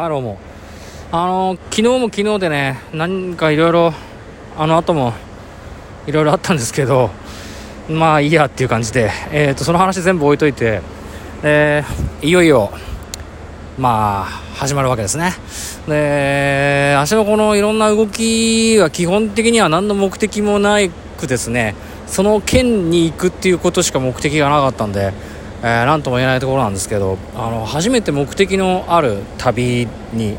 アローも昨日でね、なんかいろいろあの後もいろいろあったんですけど、まあいいやっていう感じで、その話全部置いといて、いよいよまあ始まるわけですね。で、足のこのいろんな動きは基本的には何の目的もないくですね、その県に行くっていうことしか目的がなかったんで、なんとも言えないところなんですけど、初めて目的のある旅に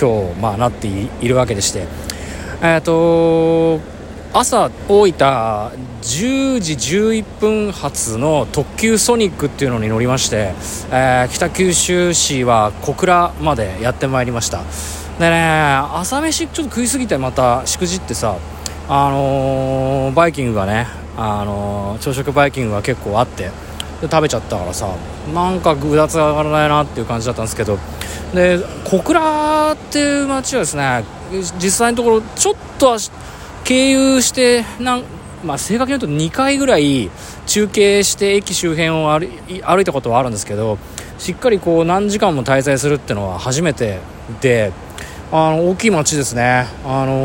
今日、なっているわけでして、朝大分10時11分発の特急ソニックっていうのに乗りまして、北九州市は小倉までやってまいりました。でね、朝飯ちょっと食いすぎてまたしくじってさ、バイキングがね、朝食バイキングが結構あってで食べちゃったからさ、なんかぐだつが上がらないなっていう感じだったんですけど、で小倉っていう街はですね、実際のところちょっと経由して正確に言うと2回ぐらい中継して駅周辺を歩いたことはあるんですけど、しっかりこう何時間も滞在するっていうのは初めてで、大きい街ですね。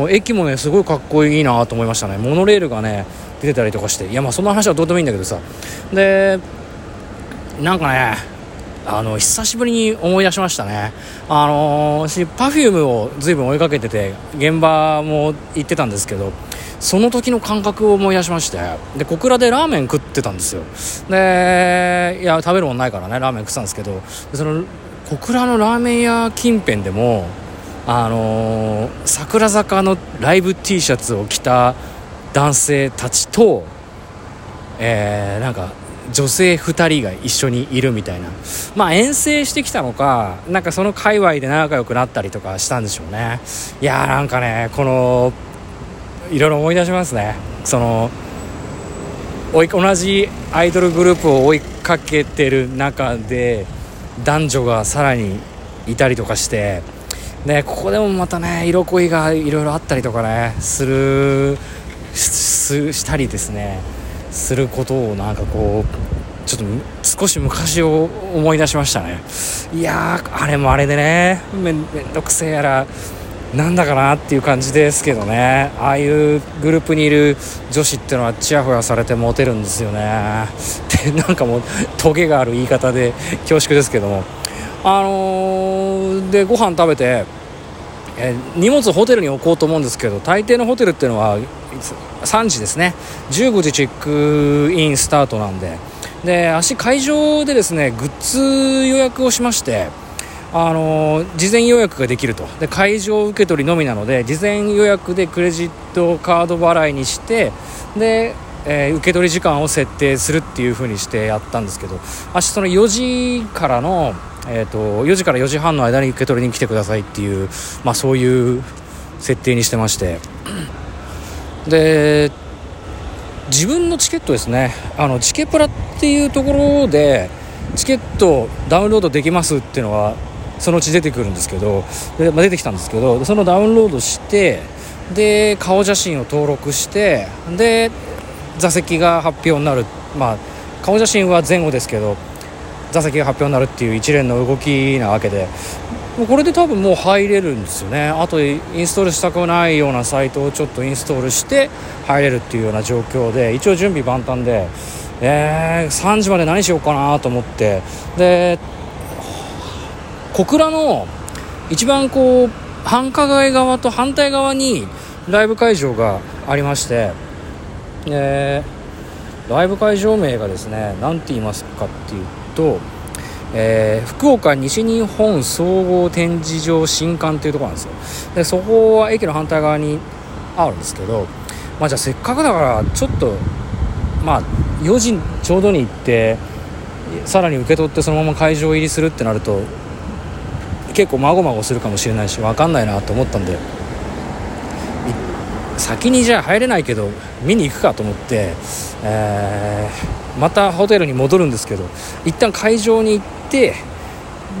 駅もねすごいかっこいいなと思いましたね。モノレールがね出てたりとかして、いやまあそんな話はどうでもいいんだけどさ、でなんかね久しぶりに思い出しましたね。Perfume を随分追いかけてて現場も行ってたんですけど、その時の感覚を思い出しまして、で小倉でラーメン食ってたんですよ。でいや食べるもんないからねラーメン食ってたんですけど、その小倉のラーメン屋近辺でも桜坂のライブ T シャツを着た男性たちと、なんか女性2人が一緒にいるみたいな、まあ遠征してきたのかなんかその界隈で仲良くなったりとかしたんでしょうね。いやーなんかねこのいろいろ思い出しますね。その同じアイドルグループを追いかけてる中で男女がさらにいたりとかしてね、ここでもまたね色恋がいろいろあったりとかねしたりですねすることをなんかこうちょっと少し昔を思い出しましたね。いやーあれもあれでねめんどくせえやらなんだかなっていう感じですけどね。ああいうグループにいる女子ってのはチヤホヤされてモテるんですよね。でなんかもうトゲがある言い方で恐縮ですけども、でご飯食べて、荷物ホテルに置こうと思うんですけど、大抵のホテルっていうのは3時ですね、15時チェックインスタートなんで、で足会場でですねグッズ予約をしまして、事前予約ができると。で会場受け取りのみなので事前予約でクレジットカード払いにして、で受け取り時間を設定するっていう風にしてやったんですけど、足その4時から4時半の間に受け取りに来てくださいっていう、そういう設定にしてまして、で自分のチケットですね、チケプラっていうところでチケットダウンロードできますっていうのはそのうち出てくるんですけど、出てきたんですけど、そのダウンロードして、で顔写真を登録して、で座席が発表になる、顔写真は前後ですけど座席が発表になるっていう一連の動きなわけで、これで多分もう入れるんですよね。あとインストールしたくないようなサイトをちょっとインストールして入れるっていうような状況で、一応準備万端で、3時まで何しようかなと思って、で小倉の一番こう繁華街側と反対側にライブ会場がありまして、ライブ会場名がですね何て言いますかっていうと、福岡西日本総合展示場新館というところなんですよ。でそこは駅の反対側にあるんですけど、じゃあせっかくだからちょっと4時ちょうどに行ってさらに受け取ってそのまま会場入りするってなると結構まごまごするかもしれないし分かんないなと思ったんで、先にじゃあ入れないけど見に行くかと思って、またホテルに戻るんですけど、一旦会場に行って、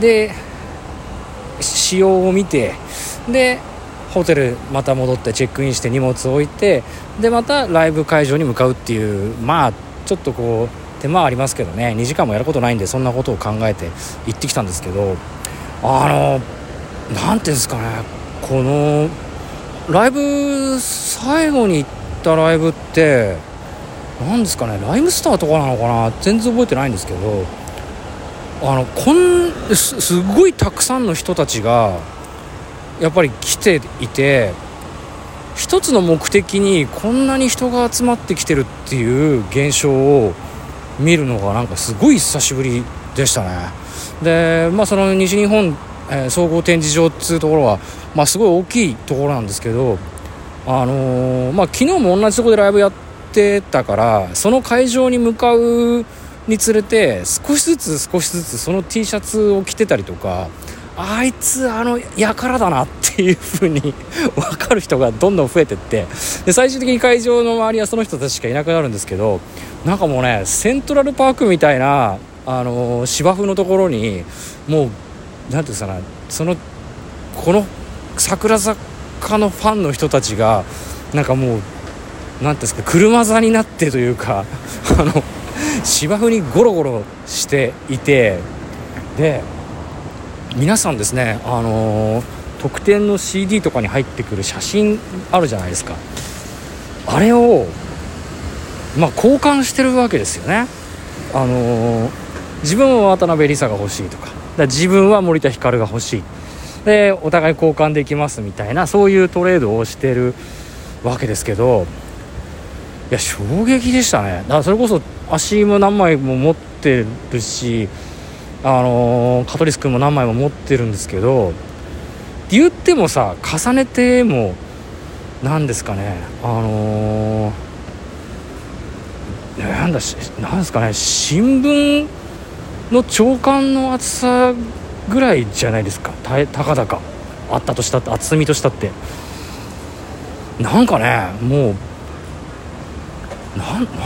で仕様を見て、でホテルまた戻ってチェックインして荷物を置いて、でまたライブ会場に向かうっていう、ちょっとこう手間ありますけどね、2時間もやることないんでそんなことを考えて行ってきたんですけど、なんていうんですかね、このライブ、最後に行ったライブってなんですかね、ライムスターとかなのかな、全然覚えてないんですけど、すごいたくさんの人たちがやっぱり来ていて、一つの目的にこんなに人が集まってきてるっていう現象を見るのがなんかすごい久しぶりでしたね。で、その西日本、総合展示場っていうところは、すごい大きいところなんですけど、昨日も同じところでライブやってたから、その会場に向かうにつれて少しずつその T シャツを着てたりとか、あいつやからだなっていう風に分かる人がどんどん増えてって、で最終的に会場の周りはその人たちしかいなくなるんですけど、なんかもうね、セントラルパークみたいな芝生のところにもうなんていうかな、この桜坂のファンの人たちがなんかもうなんていうんですか、車座になってというか芝生にゴロゴロしていて、で皆さんですね、特典の CD とかに入ってくる写真あるじゃないですか、あれを、交換してるわけですよね。自分は渡辺理沙が欲しいとか、自分は森田ひかるが欲しいで、お互い交換できますみたいな、そういうトレードをしてるわけですけど、いや衝撃でしたね。だからそれこそ足も何枚も持ってるし、カトリス君も何枚も持ってるんですけど、言ってもさ、重ねてもなんですかね、なんですかね、新聞の朝刊の厚さぐらいじゃないですか、たかだかあったとしたって、厚みとしたって、なんかね、もうな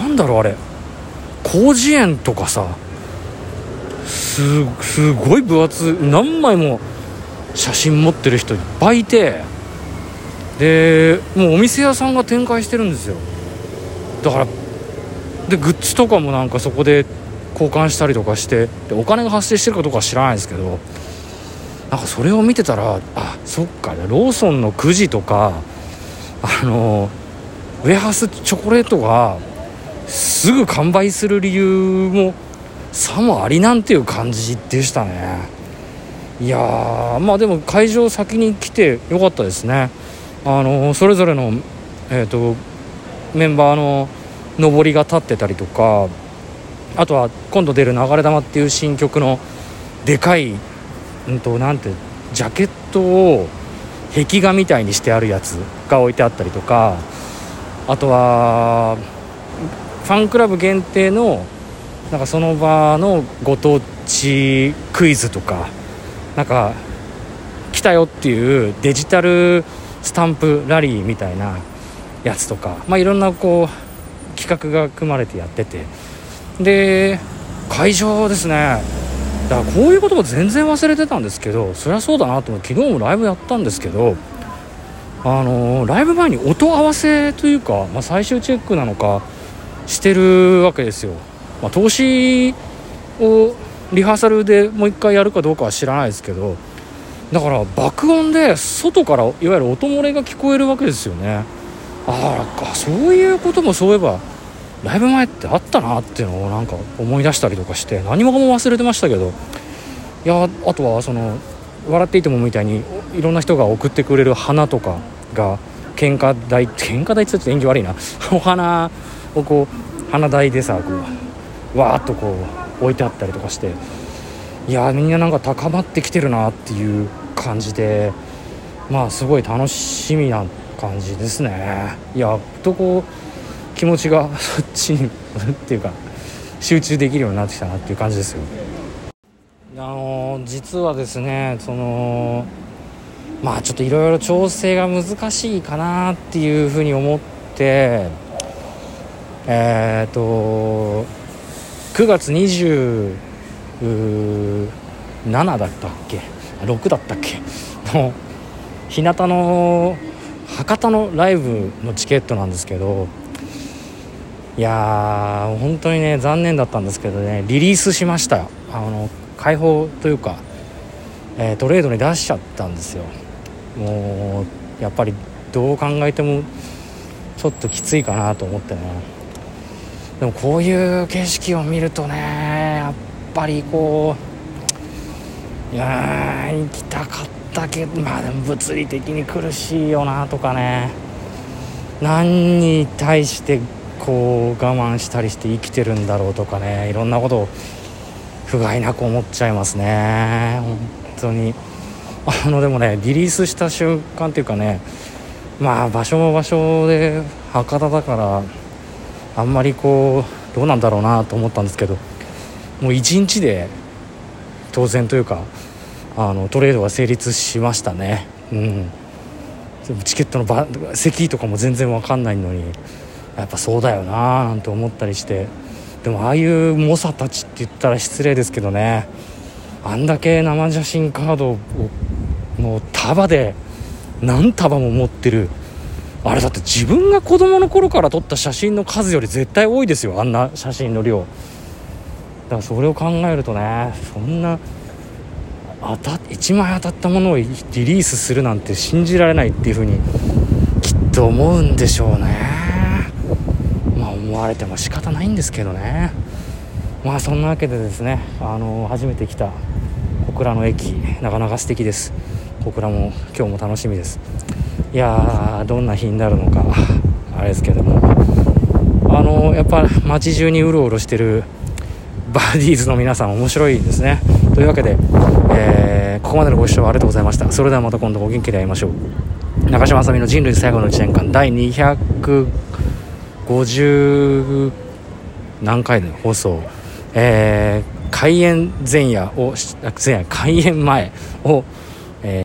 んだろう、あれ広辞苑とかさ、すごい分厚い、何枚も写真持ってる人いっぱいいて、でもうお店屋さんが展開してるんですよ。だからでグッズとかもなんかそこで交換したりとかして、でお金が発生してるかどうかは知らないですけど、なんかそれを見てたら、あ、そっか、ローソンのくじとかウェハースチョコレートがすぐ完売する理由もさもありなんていう感じでしたね。いやー、でも会場先に来てよかったですね。それぞれの、メンバーの上りが立ってたりとか、あとは今度出る流れ玉っていう新曲のでかい、ジャケットを壁画みたいにしてあるやつが置いてあったりとか、あとはファンクラブ限定のなんかその場のご当地クイズとか、なんか来たよっていうデジタルスタンプラリーみたいなやつとか、いろんなこう企画が組まれてやってて、で会場ですね、だからこういうことも全然忘れてたんですけど、そりゃそうだなと思って、昨日もライブやったんですけど、ライブ前に音合わせというか、最終チェックなのかしてるわけですよ。投資をリハーサルでもう一回やるかどうかは知らないですけど、だから爆音で外からいわゆる音漏れが聞こえるわけですよね。そういうこともそういえばライブ前ってあったなっていうのをなんか思い出したりとかして、何もかも忘れてましたけど、いや、あとはその笑っていてもみたいにいろんな人が送ってくれる花とかが喧嘩台って言って演技悪いなお花をこう花台でさ、こうわーっとこう置いてあったりとかして、いやみんななんか高まってきてるなっていう感じで、すごい楽しみな感じですね。やっとこう気持ちがそっちにっていうか集中できるようになってきたなっていう感じですよ。実はですね、ちょっといろいろ調整が難しいかなっていうふうに思って、9月27だったっけ6だったっけの日向の博多のライブのチケットなんですけど、いやー本当にね残念だったんですけどね、リリースしました。解放というか、トレードに出しちゃったんですよ。もうやっぱりどう考えてもちょっときついかなと思ってね。でもこういう景色を見るとね、やっぱりこういや行きたかったけど、まあでも物理的に苦しいよなとかね、何に対してこう我慢したりして生きてるんだろうとかね、いろんなことを不甲斐なく思っちゃいますね、本当に。でもね、リリースした瞬間っていうかね、まあ場所も場所で博多だからあんまりこうどうなんだろうなと思ったんですけど、もう1日で当然というかトレードが成立しましたね、うん、チケットの席とかも全然わかんないのに、やっぱそうだよななんて思ったりして。でもああいう猛者たちって言ったら失礼ですけどね、あんだけ生写真カードをもう束で何束も持ってる、あれだって自分が子供の頃から撮った写真の数より絶対多いですよ、あんな写真の量だから。それを考えるとね、そんな1枚当たったものをリリースするなんて信じられないっていうふうにきっと思うんでしょうね。思われても仕方ないんですけどね。まあそんなわけでですね、初めて来た小倉の駅、なかなか素敵です。小倉も今日も楽しみです。いや、どんな日になるのかあれですけども、やっぱ街中にうろうろしてるバーディーズの皆さん面白いですね。というわけで、ここまでのご視聴ありがとうございました。それではまた今度お元気で会いましょう。中島あさみの人類最後の1年間第250何回の放送、開演前夜を開演前を